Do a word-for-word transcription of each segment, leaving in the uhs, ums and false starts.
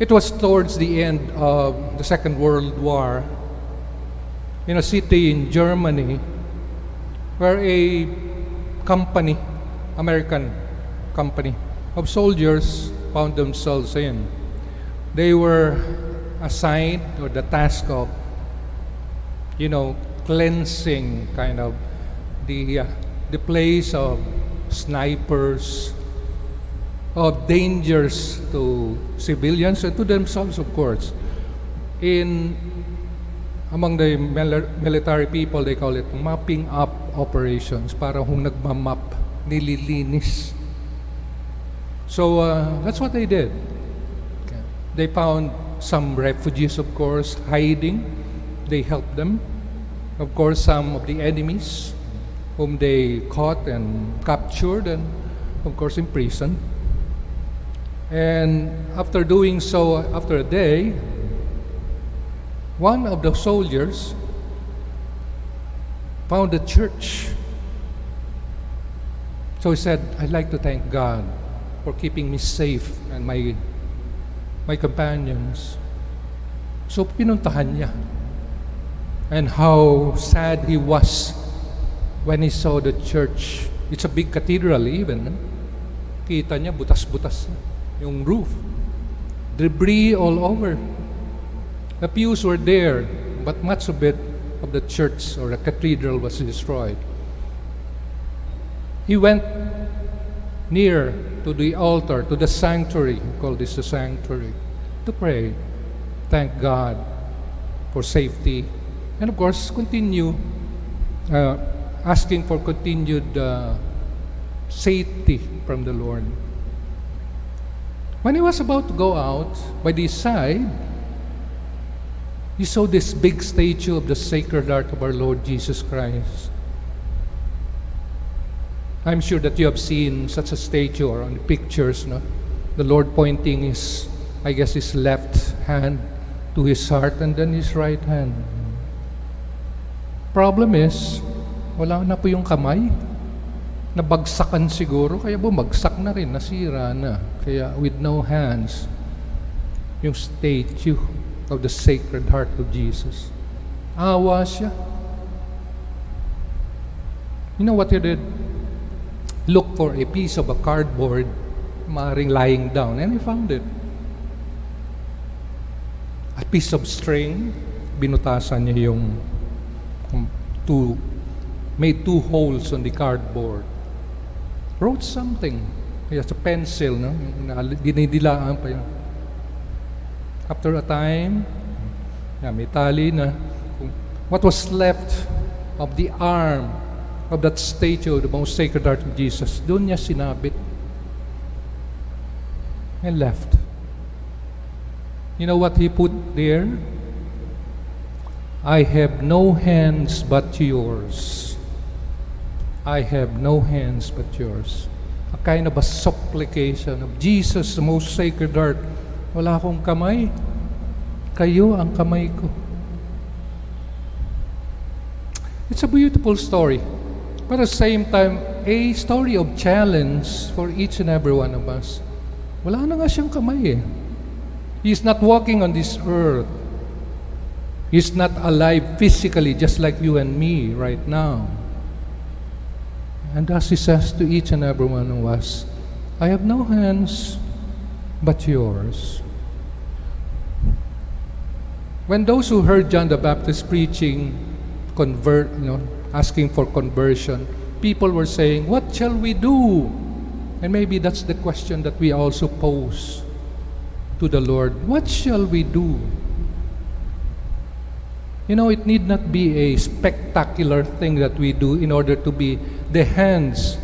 It was towards the end of the Second World War in a city in Germany where a company, American company of soldiers found themselves in. They were assigned or the task of, you know, cleansing kind of the, uh, the place of snipers, of dangers to civilians and to themselves, of course. In among the military people, they call it mapping up operations, para hung nagmamap, nililinis. So uh, that's what they did. They found some refugees, of course, hiding. They helped them. Of course, some of the enemies whom they caught and captured and, of course, imprisoned. And after doing so, after a day, one of the soldiers found a church. So he said, "I'd like to thank God for keeping me safe and my my companions." So pinuntahan niya. And how sad he was when he saw the church. It's a big cathedral even. Kita niya, butas-butas yung roof. Debris all over. The pews were there, but much of it of the church or the cathedral was destroyed. He went near to the altar, to the sanctuary, we call this the sanctuary, to pray, thank God for safety, and of course, continue uh, asking for continued uh, safety from the Lord. When he was about to go out, by the side, he saw this big statue of the Sacred Heart of our Lord Jesus Christ. I'm sure that you have seen such a statue or on the pictures, no? The Lord pointing his, I guess, his left hand to his heart and then his right hand. Problem is, wala na po yung kamay. Nabagsakan siguro, kaya bumagsak na rin, nasira na. Kaya with no hands, yung statue of the Sacred Heart of Jesus. Awa siya. You know what he did? Look for a piece of a cardboard, maring lying down, and he found it. A piece of string, binutasan niya yung two, made two holes on the cardboard. Wrote something. Yes, a pencil, no? Dinidilaan pa yun. After a time, yeah, may tali na. What was left of the arm of that statue of the most Sacred Heart of Jesus, doon niya sinabit and left. You know what he put there? I have no hands but yours. I have no hands but yours. A kind of a supplication of Jesus, the most Sacred Heart. Wala akong kamay. Kayo ang kamay ko. It's a beautiful story. But at the same time, a story of challenge for each and every one of us. Wala na nga siyang kamay eh. He's not walking on this earth. He's not alive physically, just like you and me right now. And thus he says to each and every one of us, I have no hands but yours. When those who heard John the Baptist preaching convert, you know, asking for conversion, people were saying, what shall we do? And maybe that's the question that we also pose to the Lord. What shall we do? You know, it need not be a spectacular thing that we do in order to be the hands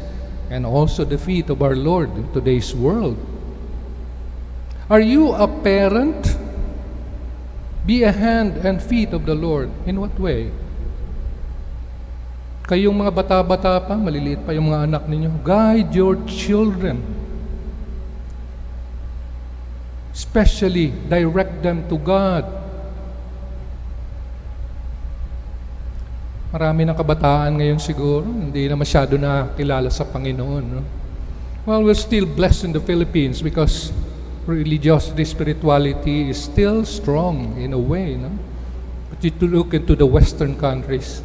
and also the feet of our Lord in today's world. Are you a parent? Be a hand and feet of the Lord. In what way? Kayong mga bata-bata pa, maliliit pa yung mga anak ninyo, guide your children. Especially, direct them to God. Marami ng kabataan ngayon siguro, hindi na masyado nakilala sa Panginoon. No? Well, we're still blessed in the Philippines because religiosity, spirituality is still strong in a way, no? But you to look into the Western countries.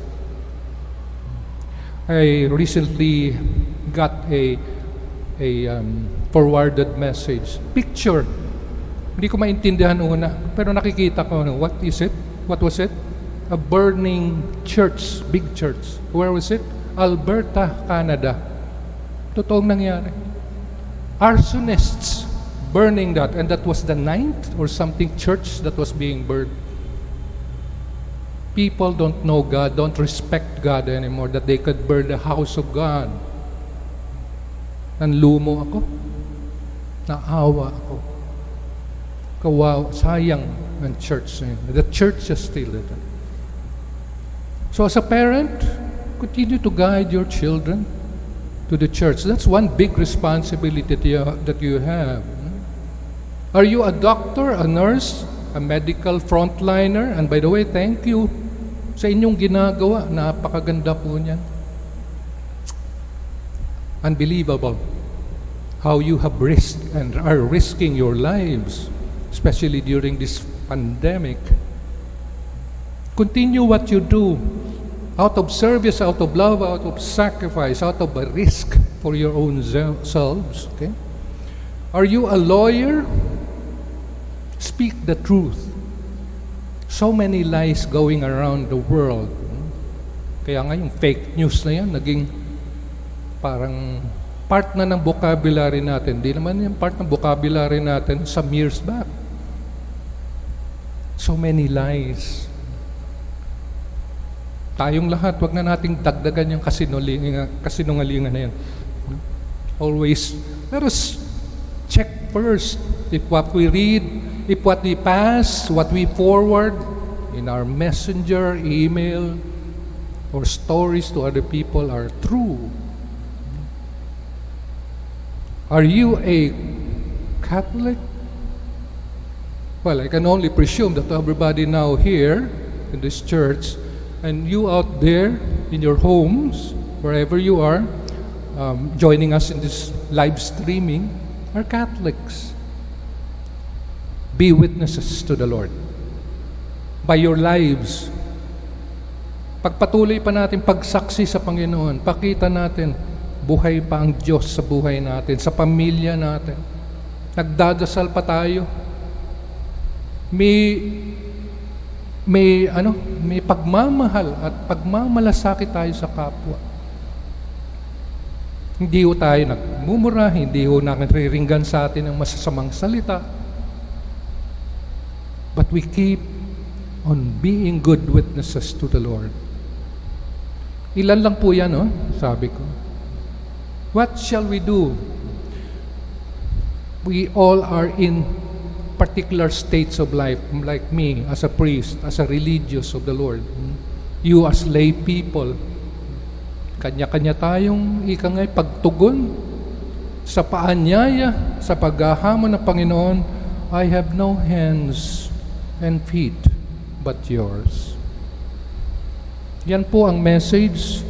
I recently got a, a um, forwarded message, picture. Hindi ko maintindihan una, pero nakikita ko, no? What is it? What was it? A burning church, big church. Where was it? Alberta, Canada. Totoong nangyari. Arsonists burning that, and that was the ninth or something church that was being burned. People don't know God, don't respect God anymore, that they could burn the house of God. Nanlumo ako. Naawa ako. Kawawa, sayang ng church. The church is still there. So as a parent, continue to guide your children to the church. That's one big responsibility that you have. Are you a doctor, a nurse, a medical frontliner? And by the way, thank you sa inyong ginagawa. Napakaganda po niyan. Unbelievable how you have risked and are risking your lives, especially during this pandemic. Continue what you do out of service, out of love, out of sacrifice, out of a risk for your own selves. Okay? Are you a lawyer? Speak the truth. So many lies going around the world. Kaya nga yung fake news na yan, naging parang part na ng vocabulary natin. Di naman yung part ng vocabulary natin some years back. So many lies. Tayong lahat, wag na nating dagdagan yung kasinungalingan na yan. Always, let us check first if what we read, if what we pass, what we forward in our messenger, email, or stories to other people are true. Are you a Catholic? Well, I can only presume that everybody now here in this church, and you out there in your homes, wherever you are, um, joining us in this live streaming, are Catholics. Be witnesses to the Lord by your lives. Pagpatuloy pa natin pagsaksi sa Panginoon, pakita natin buhay pa ang Diyos sa buhay natin, sa pamilya natin. Nagdadasal pa tayo. May May, ano, may pagmamahal at pagmamalasakit tayo sa kapwa. Hindi ho tayo nagmumura, hindi ho nakikiringgan sa atin ang masasamang salita. But we keep on being good witnesses to the Lord. Ilan lang po yan, oh, sabi ko. What shall we do? We all are in particular states of life, like me as a priest, as a religious of the Lord, you as lay people, kanya-kanya tayong ikangay pagtugon sa paanyaya, sa paghahamon ng Panginoon. I have no hands and feet but yours. Yan po ang message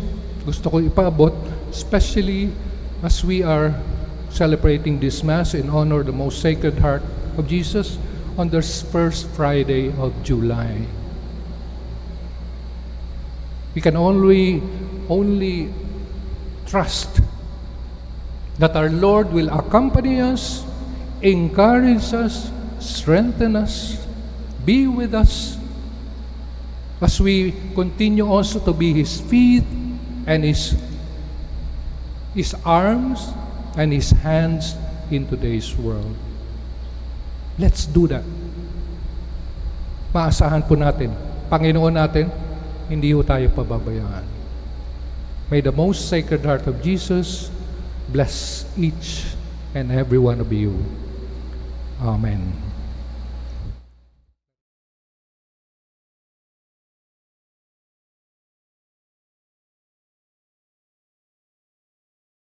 gusto ko ipaabot, especially as we are celebrating this Mass in honor of the Most Sacred Heart of Jesus on the first Friday of July. We can only, only trust that our Lord will accompany us, encourage us, strengthen us, be with us as we continue also to be His feet and His, His arms and His hands in today's world. Let's do that. Maasahan po natin, Panginoon natin, hindi ho tayo pababayaan. May the Most Sacred Heart of Jesus bless each and every one of you. Amen.